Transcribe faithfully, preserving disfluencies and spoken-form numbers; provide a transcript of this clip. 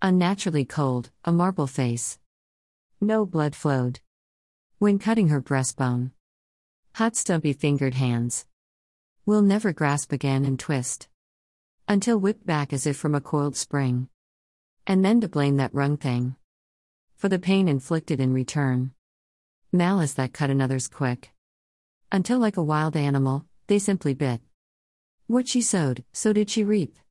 Unnaturally cold, a marble face. No blood flowed when cutting her breastbone. Hot stubby-fingered hands will never grasp again and twist until whipped back as if from a coiled spring. And then to blame that wrung thing for the pain inflicted in return. Malice that cut another's quick until like a wild animal, they simply bit. What she sowed, so did she reap.